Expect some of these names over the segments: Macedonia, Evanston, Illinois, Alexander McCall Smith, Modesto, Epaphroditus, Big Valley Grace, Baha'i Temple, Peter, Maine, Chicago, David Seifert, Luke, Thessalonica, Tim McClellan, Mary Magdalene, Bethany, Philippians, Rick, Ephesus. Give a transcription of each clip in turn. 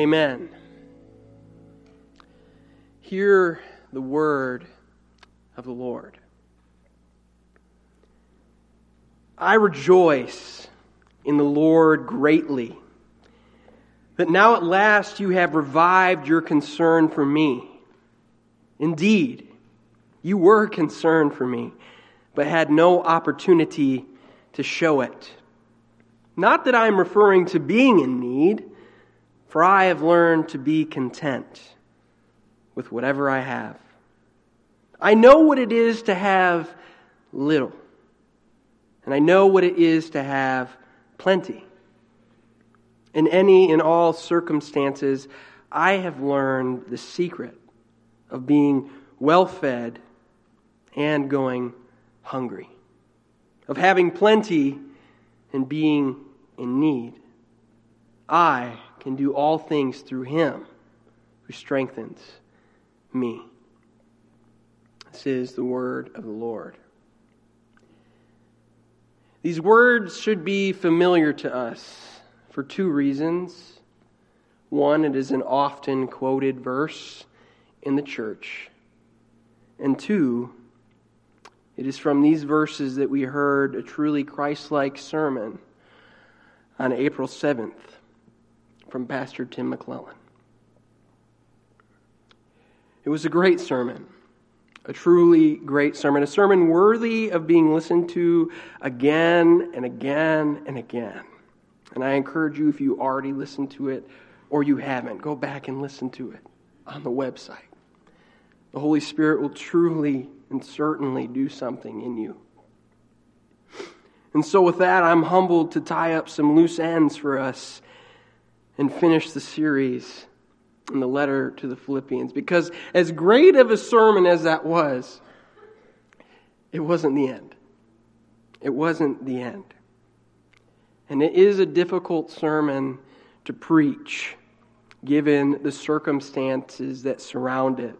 Amen. Hear the word of the Lord. I rejoice in the Lord greatly, that now at last you have revived your concern for me. Indeed, you were concerned for me, but had no opportunity to show it. Not that I am referring to being in need, for I have learned to be content with whatever I have. I know what it is to have little, and I know what it is to have plenty. In any and all circumstances, I have learned the secret of being well-fed and going hungry, of having plenty and being in need. I can do all things through Him who strengthens me. This is the word of the Lord. These words should be familiar to us for two reasons. One, it is an often quoted verse in the church. And two, it is from these verses that we heard a truly Christ-like sermon on April 7th from Pastor Tim McClellan. It was a great sermon, a truly great sermon, a sermon worthy of being listened to again and again and again. And I encourage you, if you already listened to it or you haven't, go back and listen to it on the website. The Holy Spirit will truly and certainly do something in you. And so with that, I'm humbled to tie up some loose ends for us and finish the series in the letter to the Philippians, because as great of a sermon as that was, it wasn't the end. It wasn't the end. And it is a difficult sermon to preach, given the circumstances that surround it.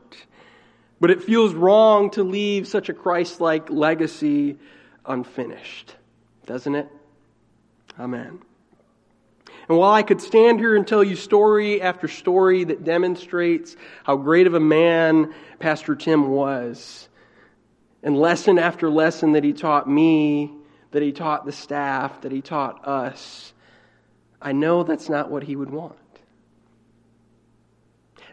But it feels wrong to leave such a Christ-like legacy unfinished, doesn't it? Amen. And while I could stand here and tell you story after story that demonstrates how great of a man Pastor Tim was, and lesson after lesson that he taught me, that he taught the staff, that he taught us, I know that's not what he would want.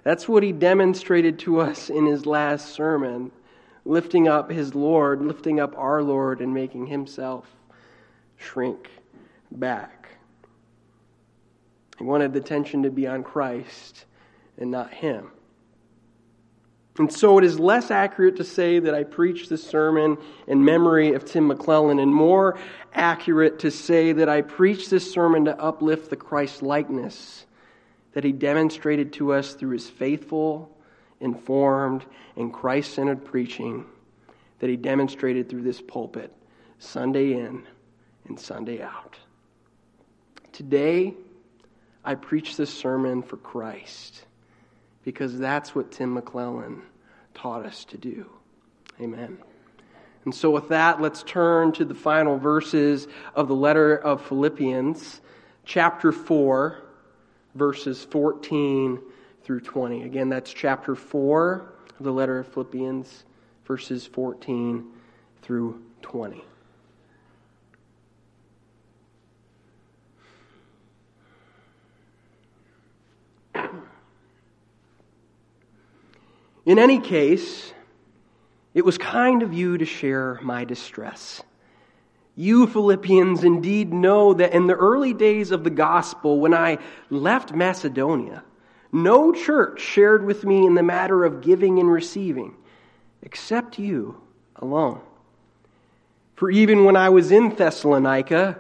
That's what he demonstrated to us in his last sermon, lifting up his Lord, lifting up our Lord, and making himself shrink back. He wanted the attention to be on Christ and not him. And so it is less accurate to say that I preached this sermon in memory of Tim McClellan, and more accurate to say that I preached this sermon to uplift the Christ-likeness that he demonstrated to us through his faithful, informed, and Christ-centered preaching that he demonstrated through this pulpit, Sunday in and Sunday out. Today, I preach this sermon for Christ, because that's what Tim McClellan taught us to do. Amen. And so with that, let's turn to the final verses of the letter of Philippians, chapter 4, verses 14 through 20. Again, that's chapter 4 of the letter of Philippians, verses 14 through 20. In any case, it was kind of you to share my distress. You Philippians indeed know that in the early days of the gospel, when I left Macedonia, no church shared with me in the matter of giving and receiving, except you alone. For even when I was in Thessalonica,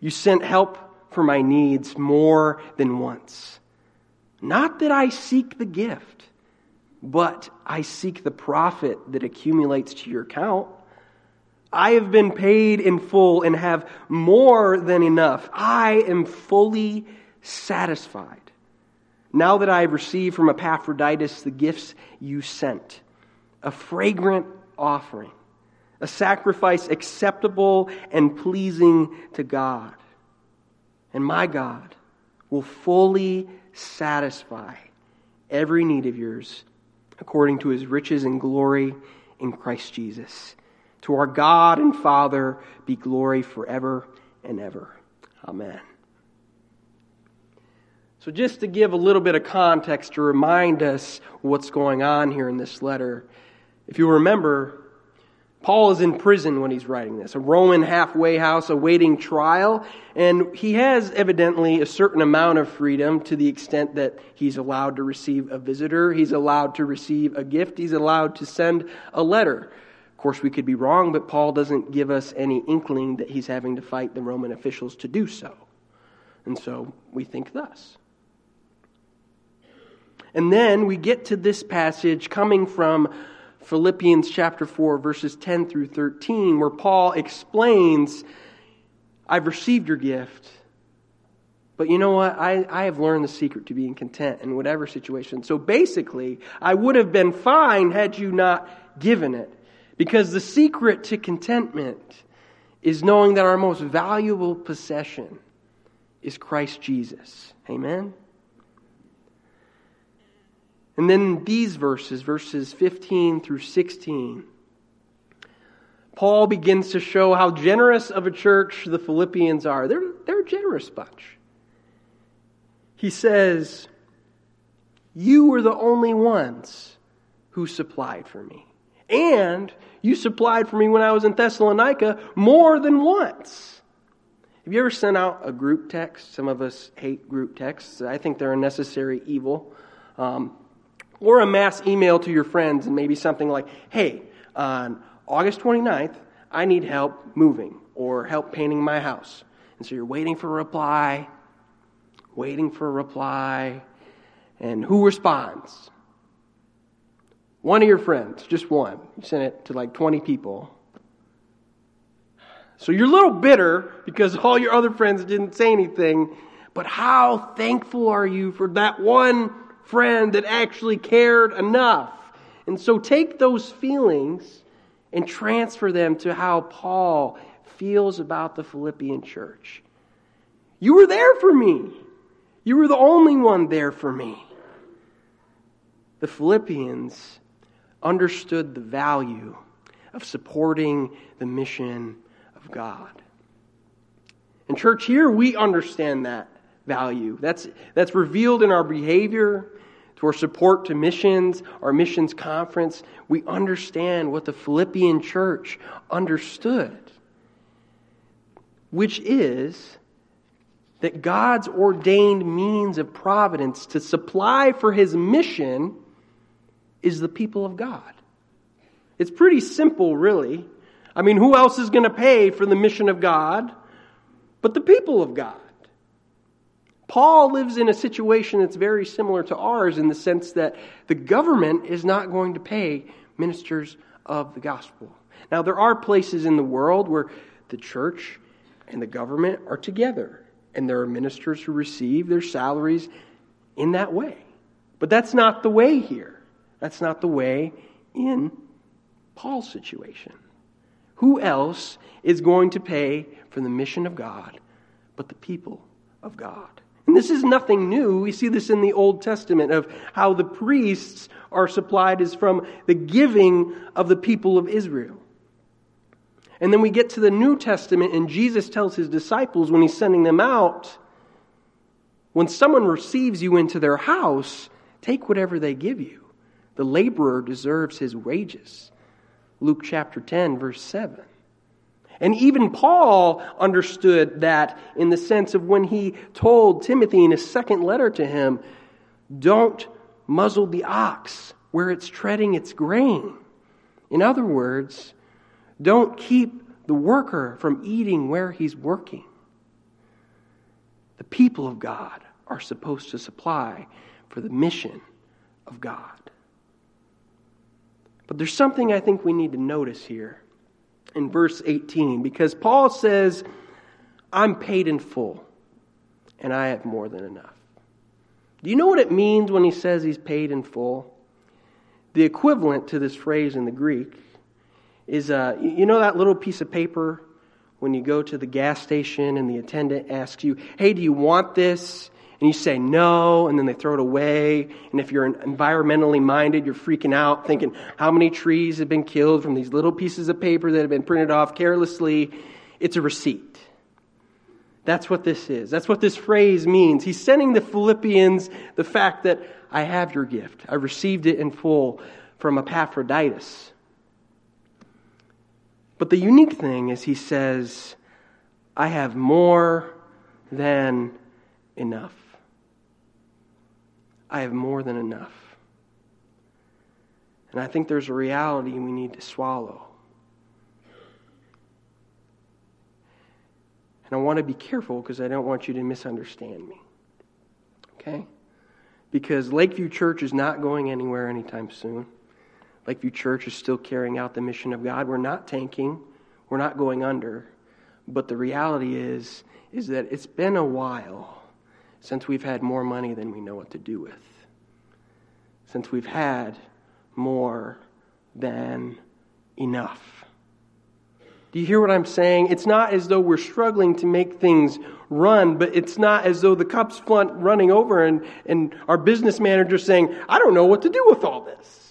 you sent help for my needs more than once. Not that I seek the gift, but I seek the profit that accumulates to your account. I have been paid in full and have more than enough. I am fully satisfied now that I have received from Epaphroditus the gifts you sent, a fragrant offering, a sacrifice acceptable and pleasing to God. And my God will fully satisfy every need of yours according to his riches and glory in Christ Jesus. To our God and Father be glory forever and ever. Amen. So just to give a little bit of context to remind us what's going on here in this letter, if you remember, Paul is in prison when he's writing this, a Roman halfway house awaiting trial, and he has evidently a certain amount of freedom to the extent that he's allowed to receive a visitor, he's allowed to receive a gift, he's allowed to send a letter. Of course, we could be wrong, but Paul doesn't give us any inkling that he's having to fight the Roman officials to do so. And so we think thus. And then we get to this passage coming from Philippians chapter 4, verses 10 through 13, where Paul explains, I've received your gift, but you know what? I have learned the secret to being content in whatever situation. So basically, I would have been fine had you not given it, because the secret to contentment is knowing that our most valuable possession is Christ Jesus. Amen? And then these verses, verses 15 through 16, Paul begins to show how generous of a church the Philippians are. They're a generous bunch. He says, you were the only ones who supplied for me. And you supplied for me when I was in Thessalonica more than once. Have you ever sent out a group text? Some of us hate group texts. I think they're a necessary evil. Or a mass email to your friends and maybe something like, hey, on August 29th, I need help moving or help painting my house. And so you're waiting for a reply, and who responds? One of your friends, just one. You sent it to like 20 people. So you're a little bitter because all your other friends didn't say anything, but how thankful are you for that one friend that actually cared enough? And so take those feelings and transfer them to how Paul feels about the Philippian church. You were there for me. You were the only one there for me. The Philippians understood the value of supporting the mission of God. And church, here we understand that value. That's revealed in our behavior, to our support to missions, our missions conference. We understand what the Philippian church understood, which is that God's ordained means of providence to supply for his mission is the people of God. It's pretty simple, really. I mean, who else is going to pay for the mission of God but the people of God? Paul lives in a situation that's very similar to ours in the sense that the government is not going to pay ministers of the gospel. Now, there are places in the world where the church and the government are together, and there are ministers who receive their salaries in that way. But that's not the way here. That's not the way in Paul's situation. Who else is going to pay for the mission of God but the people of God? And this is nothing new. We see this in the Old Testament of how the priests are supplied is from the giving of the people of Israel. And then we get to the New Testament, and Jesus tells his disciples when he's sending them out, when someone receives you into their house, take whatever they give you. The laborer deserves his wages. Luke chapter 10, verse 7. And even Paul understood that in the sense of when he told Timothy in his second letter to him, don't muzzle the ox where it's treading its grain. In other words, don't keep the worker from eating where he's working. The people of God are supposed to supply for the mission of God. But there's something I think we need to notice here in verse 18, because Paul says, I'm paid in full, and I have more than enough. Do you know what it means when he says he's paid in full? The equivalent to this phrase in the Greek is, you know that little piece of paper when you go to the gas station and the attendant asks you, hey, do you want this? And you say no, and then they throw it away. And if you're environmentally minded, you're freaking out, thinking how many trees have been killed from these little pieces of paper that have been printed off carelessly. It's a receipt. That's what this is. That's what this phrase means. He's sending the Philippians the fact that I have your gift. I received it in full from Epaphroditus. But the unique thing is he says, I have more than enough. I have more than enough. And I think there's a reality we need to swallow. And I want to be careful because I don't want you to misunderstand me. Okay? Because Lakeview Church is not going anywhere anytime soon. Lakeview Church is still carrying out the mission of God. We're not tanking. We're not going under. But the reality is that it's been a while since we've had more money than we know what to do with. Since we've had more than enough. Do you hear what I'm saying? It's not as though we're struggling to make things run, but it's not as though the cup's running over and our business manager's saying, I don't know what to do with all this.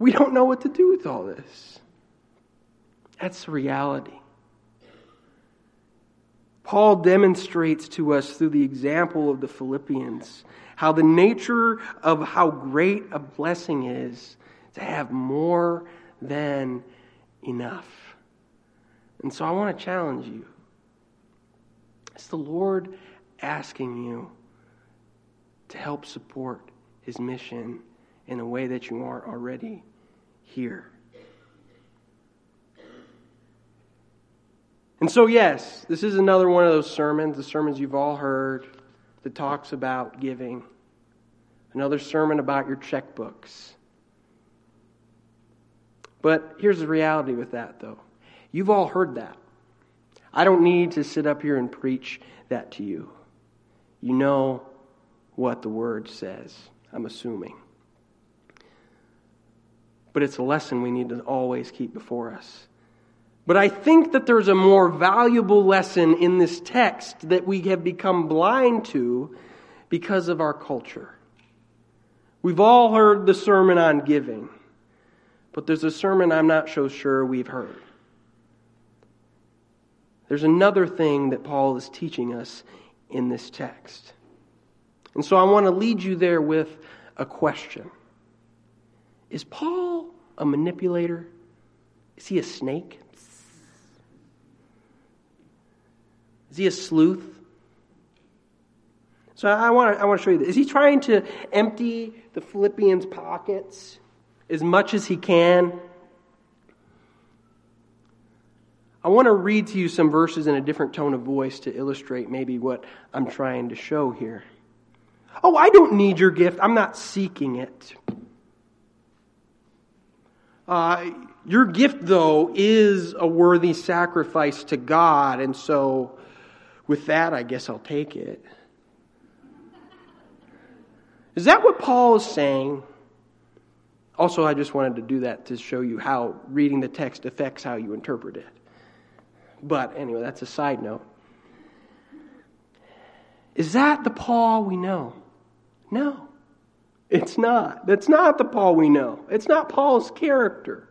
We don't know what to do with all this. That's the reality. Paul demonstrates to us through the example of the Philippians how the nature of how great a blessing is to have more than enough. And so I want to challenge you. It's the Lord asking you to help support His mission in a way that you aren't already here. And so, yes, this is another one of those sermons, the sermons you've all heard, that talks about giving. Another sermon about your checkbooks. But here's the reality with that, though. You've all heard that. I don't need to sit up here and preach that to you. You know what the Word says, I'm assuming. But it's a lesson we need to always keep before us. But I think that there's a more valuable lesson in this text that we have become blind to because of our culture. We've all heard the sermon on giving, but there's a sermon I'm not so sure we've heard. There's another thing that Paul is teaching us in this text. And so I want to lead you there with a question. Is Paul a manipulator? Is he a snake? Is he a sleuth? So I want to show you this. Is he trying to empty the Philippians' pockets as much as he can? I want to read to you some verses in a different tone of voice to illustrate maybe what I'm trying to show here. Oh, I don't need your gift. I'm not seeking it. Your gift, though, is a worthy sacrifice to God, and so with that, I guess I'll take it. Is that what Paul is saying? Also, I just wanted to do that to show you how reading the text affects how you interpret it. But anyway, that's a side note. Is that the Paul we know? No, it's not. That's not the Paul we know. It's not Paul's character.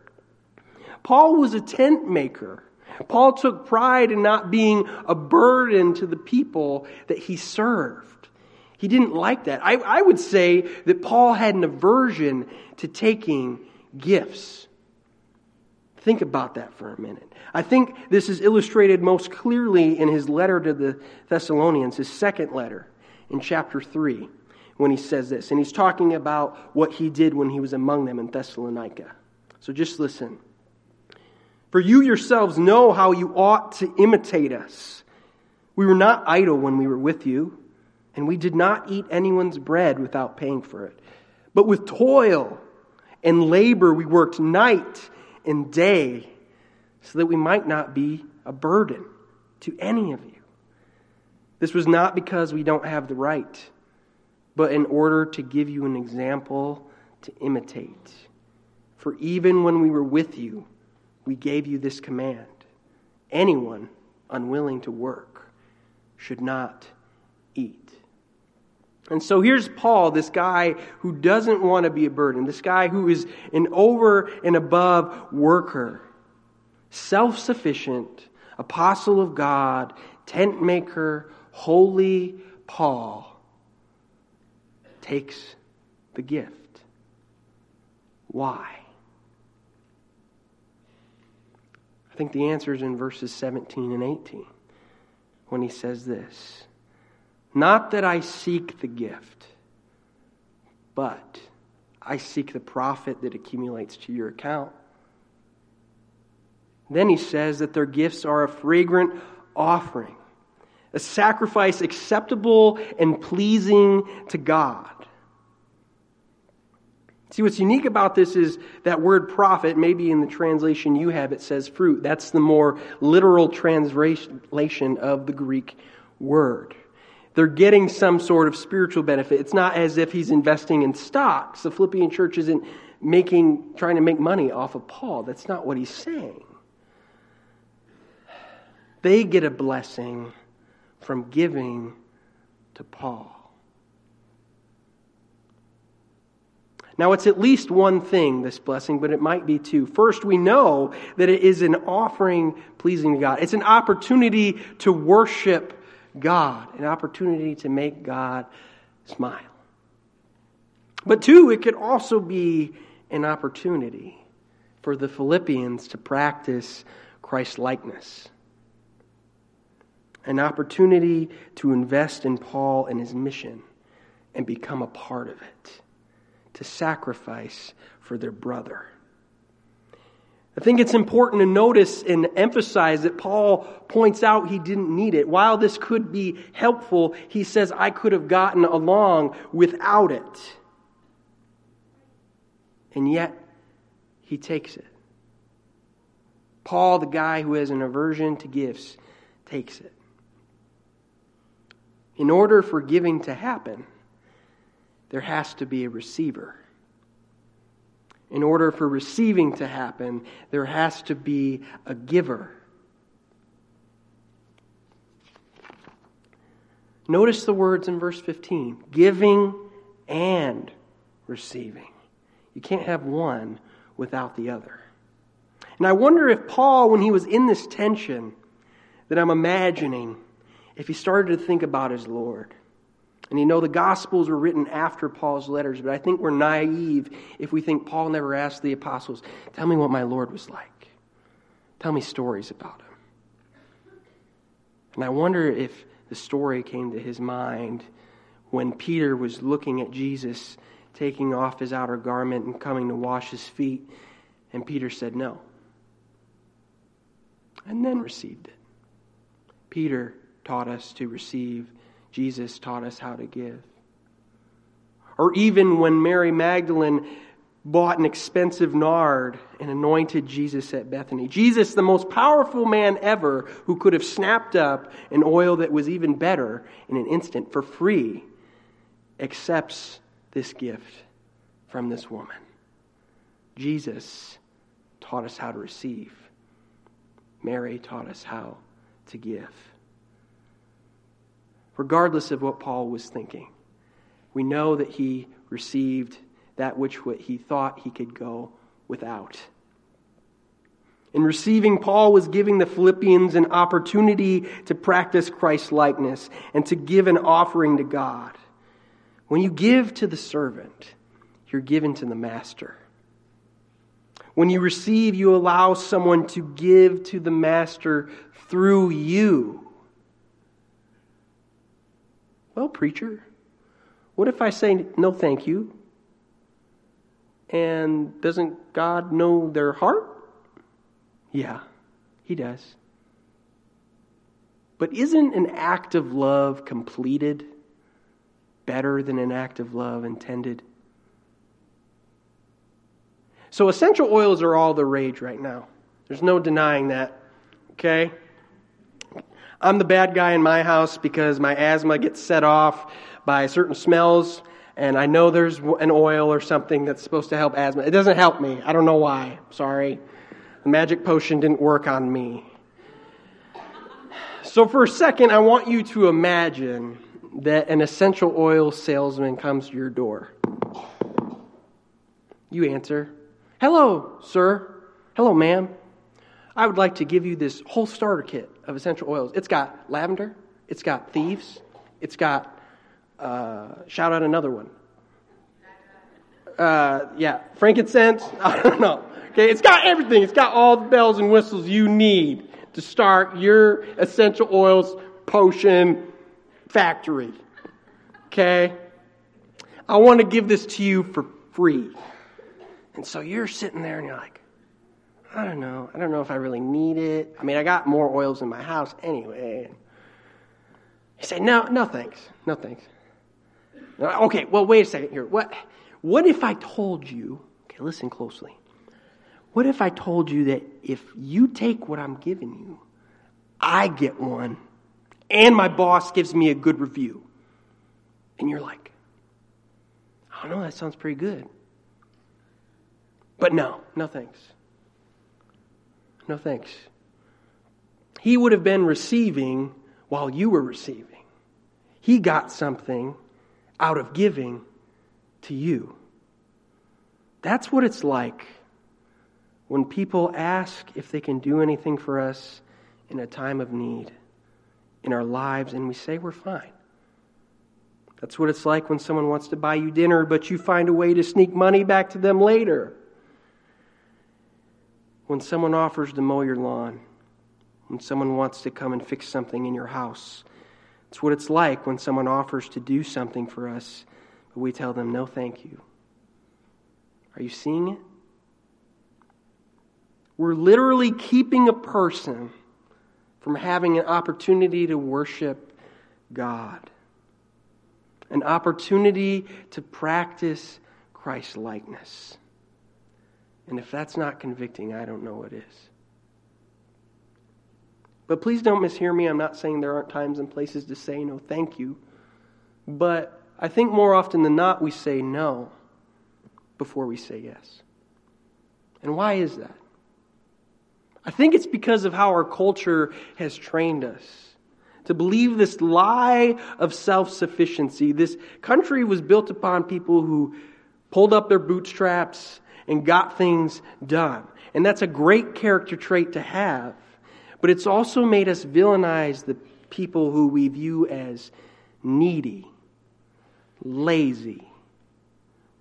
Paul was a tent maker. Paul took pride in not being a burden to the people that he served. He didn't like that. I would say that Paul had an aversion to taking gifts. Think about that for a minute. I think this is illustrated most clearly in his letter to the Thessalonians, his second letter in chapter 3, when he says this. And he's talking about what he did when he was among them in Thessalonica. So just listen. For you yourselves know how you ought to imitate us. We were not idle when we were with you, and we did not eat anyone's bread without paying for it. But with toil and labor we worked night and day, so that we might not be a burden to any of you. This was not because we don't have the right, but in order to give you an example to imitate. For even when we were with you, we gave you this command: anyone unwilling to work should not eat. And so here's Paul, this guy who doesn't want to be a burden, this guy who is an over and above worker, self-sufficient, apostle of God, tent maker, holy Paul, takes the gift. Why? I think the answer is in verses 17 and 18 when he says this. Not that I seek the gift, but I seek the profit that accumulates to your account. Then he says that their gifts are a fragrant offering, a sacrifice acceptable and pleasing to God. See, what's unique about this is that word profit, maybe in the translation you have, it says fruit. That's the more literal translation of the Greek word. They're getting some sort of spiritual benefit. It's not as if he's investing in stocks. The Philippian church isn't trying to make money off of Paul. That's not what he's saying. They get a blessing from giving to Paul. Now, it's at least one thing, this blessing, but it might be two. First, we know that it is an offering pleasing to God. It's an opportunity to worship God, an opportunity to make God smile. But two, it could also be an opportunity for the Philippians to practice Christ-likeness. An opportunity to invest in Paul and his mission and become a part of it, to sacrifice for their brother. I think it's important to notice and emphasize that Paul points out he didn't need it. While this could be helpful, he says, I could have gotten along without it. And yet, he takes it. Paul, the guy who has an aversion to gifts, takes it. In order for giving to happen, there has to be a receiver. In order for receiving to happen, there has to be a giver. Notice the words in verse 15. Giving and receiving. You can't have one without the other. And I wonder if Paul, when he was in this tension that I'm imagining, if he started to think about his Lord. And you know, the Gospels were written after Paul's letters, but I think we're naive if we think Paul never asked the apostles, tell me what my Lord was like. Tell me stories about him. And I wonder if the story came to his mind when Peter was looking at Jesus, taking off his outer garment and coming to wash his feet, and Peter said no. And then received it. Peter taught us to receive. Jesus taught us how to give. Or even when Mary Magdalene bought an expensive nard and anointed Jesus at Bethany. Jesus, the most powerful man ever, who could have snapped up an oil that was even better in an instant for free, accepts this gift from this woman. Jesus taught us how to receive. Mary taught us how to give. Regardless of what Paul was thinking, we know that he received that which what he thought he could go without. In receiving, Paul was giving the Philippians an opportunity to practice Christ-likeness and to give an offering to God. When you give to the servant, you're given to the master. When you receive, you allow someone to give to the master through you. Well, preacher, what if I say no thank you? And doesn't God know their heart? Yeah, he does. But isn't an act of love completed better than an act of love intended? So essential oils are all the rage right now. There's no denying that, okay? I'm the bad guy in my house because my asthma gets set off by certain smells, and I know there's an oil or something that's supposed to help asthma. It doesn't help me. I don't know why. Sorry. The magic potion didn't work on me. So for a second, I want you to imagine that an essential oil salesman comes to your door. You answer, "Hello, sir. Hello, ma'am. I would like to give you this whole starter kit of essential oils. It's got lavender. It's got thieves. It's got, shout out another one. Frankincense. I don't know. Okay, it's got everything. It's got all the bells and whistles you need to start your essential oils potion factory. Okay? I want to give this to you for free." And so you're sitting there and you're like, I don't know if I really need it. I mean, I got more oils in my house anyway. You say, no thanks. Okay, well, wait a second here. What if I told you, okay, listen closely. What if I told you that if you take what I'm giving you, I get one, and my boss gives me a good review? And you're like, I don't know, that sounds pretty good. But no thanks. He would have been receiving while you were receiving. He got something out of giving to you. That's what it's like when people ask if they can do anything for us in a time of need, in our lives, and we say we're fine. That's what it's like when someone wants to buy you dinner, but you find a way to sneak money back to them later. When someone offers to mow your lawn, when someone wants to come and fix something in your house, it's what it's like when someone offers to do something for us, but we tell them, no, thank you. Are you seeing it? We're literally keeping a person from having an opportunity to worship God, an opportunity to practice Christ-likeness. And if that's not convicting, I don't know what is. But please don't mishear me. I'm not saying there aren't times and places to say no thank you. But I think more often than not, we say no before we say yes. And why is that? I think it's because of how our culture has trained us to believe this lie of self-sufficiency. This country was built upon people who pulled up their bootstraps and got things done. And that's a great character trait to have. But it's also made us villainize the people who we view as needy, lazy,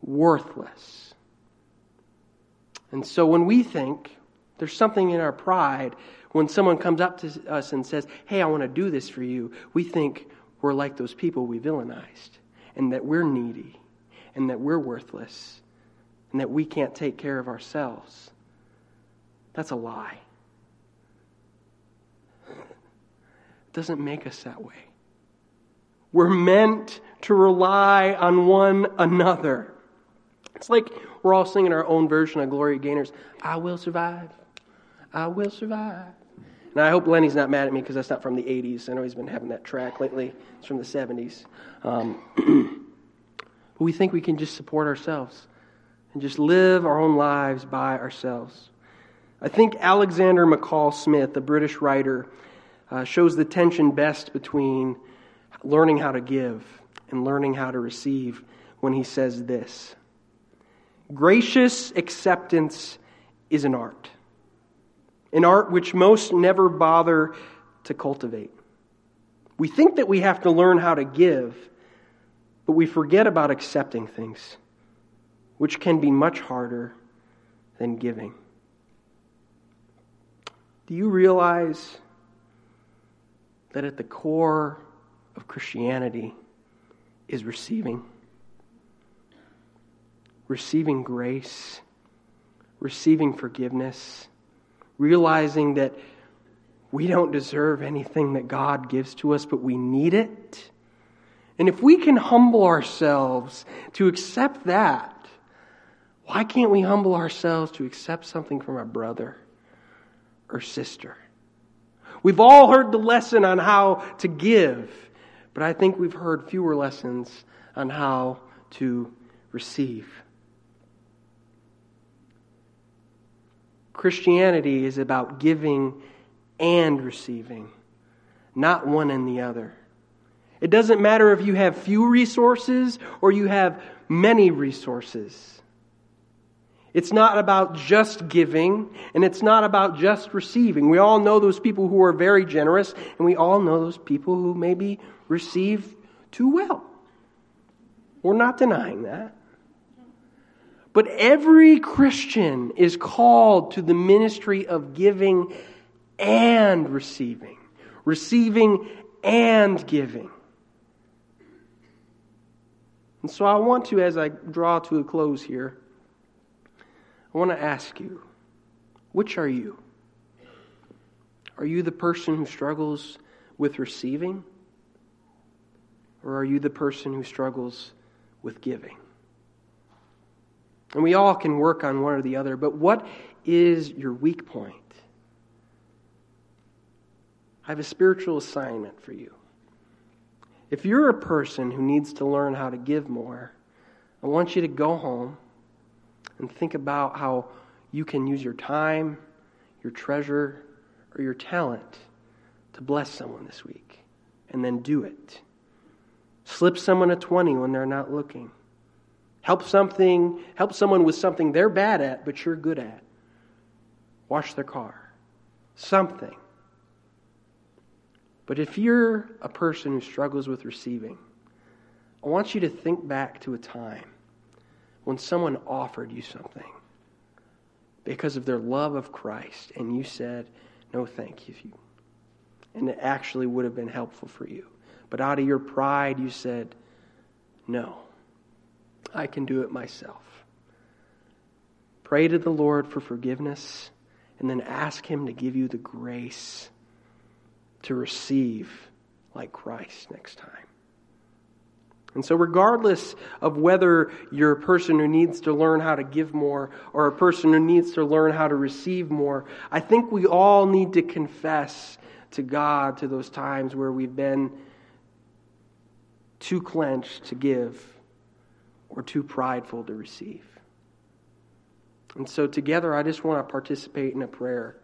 worthless. And so when we think there's something in our pride, when someone comes up to us and says, hey, I want to do this for you, we think we're like those people we villainized, and that we're needy, and that we're worthless, and that we can't take care of ourselves. That's a lie. It doesn't make us that way. We're meant to rely on one another. It's like we're all singing our own version of Gloria Gaynor's, I Will Survive, I Will Survive. And I hope Lenny's not mad at me because that's not from the 80s. I know he's been having that track lately. It's from the 70s. But we think we can just support ourselves and just live our own lives by ourselves. I think Alexander McCall Smith, the British writer, shows the tension best between learning how to give and learning how to receive when he says this: gracious acceptance is an art which most never bother to cultivate. We think that we have to learn how to give, but we forget about accepting things, which can be much harder than giving. Do you realize that at the core of Christianity is receiving? Receiving grace, receiving forgiveness, realizing that we don't deserve anything that God gives to us, but we need it. And if we can humble ourselves to accept that, why can't we humble ourselves to accept something from our brother or sister? We've all heard the lesson on how to give, but I think we've heard fewer lessons on how to receive. Christianity is about giving and receiving, not one and the other. It doesn't matter if you have few resources or you have many resources. It's not about just giving, and it's not about just receiving. We all know those people who are very generous, and we all know those people who maybe receive too well. We're not denying that. But every Christian is called to the ministry of giving and receiving. Receiving and giving. And so I want to, as I draw to a close here, I want to ask you, which are you? Are you the person who struggles with receiving? Or are you the person who struggles with giving? And we all can work on one or the other, but what is your weak point? I have a spiritual assignment for you. If you're a person who needs to learn how to give more, I want you to go home and think about how you can use your time, your treasure, or your talent to bless someone this week. And then do it. Slip someone a 20 when they're not looking. Help someone with something they're bad at, but you're good at. Wash their car. Something. But if you're a person who struggles with receiving, I want you to think back to a time when someone offered you something because of their love of Christ, and you said, no, thank you. And it actually would have been helpful for you. But out of your pride, you said, no, I can do it myself. Pray to the Lord for forgiveness, and then ask Him to give you the grace to receive like Christ next time. And so regardless of whether you're a person who needs to learn how to give more or a person who needs to learn how to receive more, I think we all need to confess to God to those times where we've been too clenched to give or too prideful to receive. And so together I just want to participate in a prayer.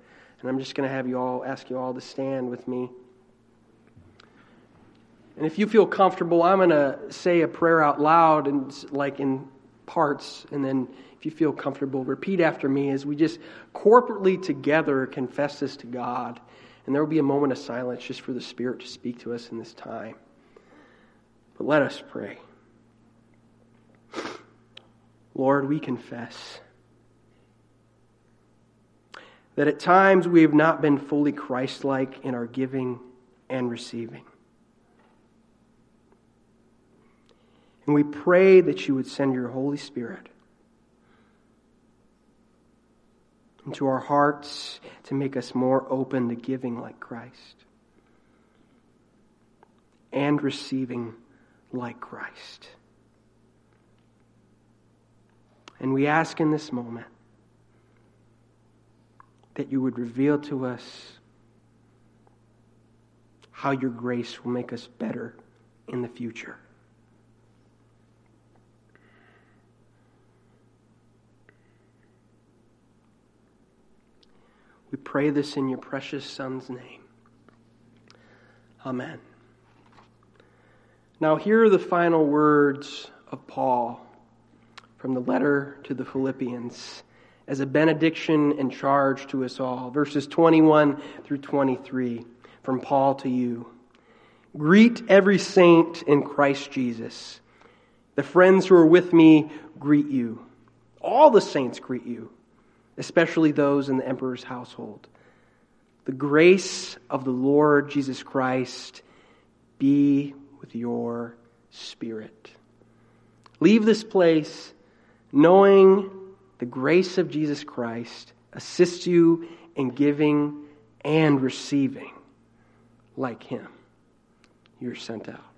And I'm just going to ask you all to stand with me. And if you feel comfortable, I'm going to say a prayer out loud and like in parts. And then if you feel comfortable, repeat after me as we just corporately together confess this to God. And there will be a moment of silence just for the Spirit to speak to us in this time. But let us pray. Lord, we confess that at times we have not been fully Christ-like in our giving and receiving. And we pray that you would send your Holy Spirit into our hearts to make us more open to giving like Christ and receiving like Christ. And we ask in this moment that you would reveal to us how your grace will make us better in the future. We pray this in your precious Son's name. Amen. Now here are the final words of Paul from the letter to the Philippians, as a benediction and charge to us all. Verses 21 through 23, from Paul to you. Greet every saint in Christ Jesus. The friends who are with me greet you. All the saints greet you, especially those in the emperor's household. The grace of the Lord Jesus Christ be with your spirit. Leave this place knowing the grace of Jesus Christ assists you in giving and receiving like Him. You're sent out.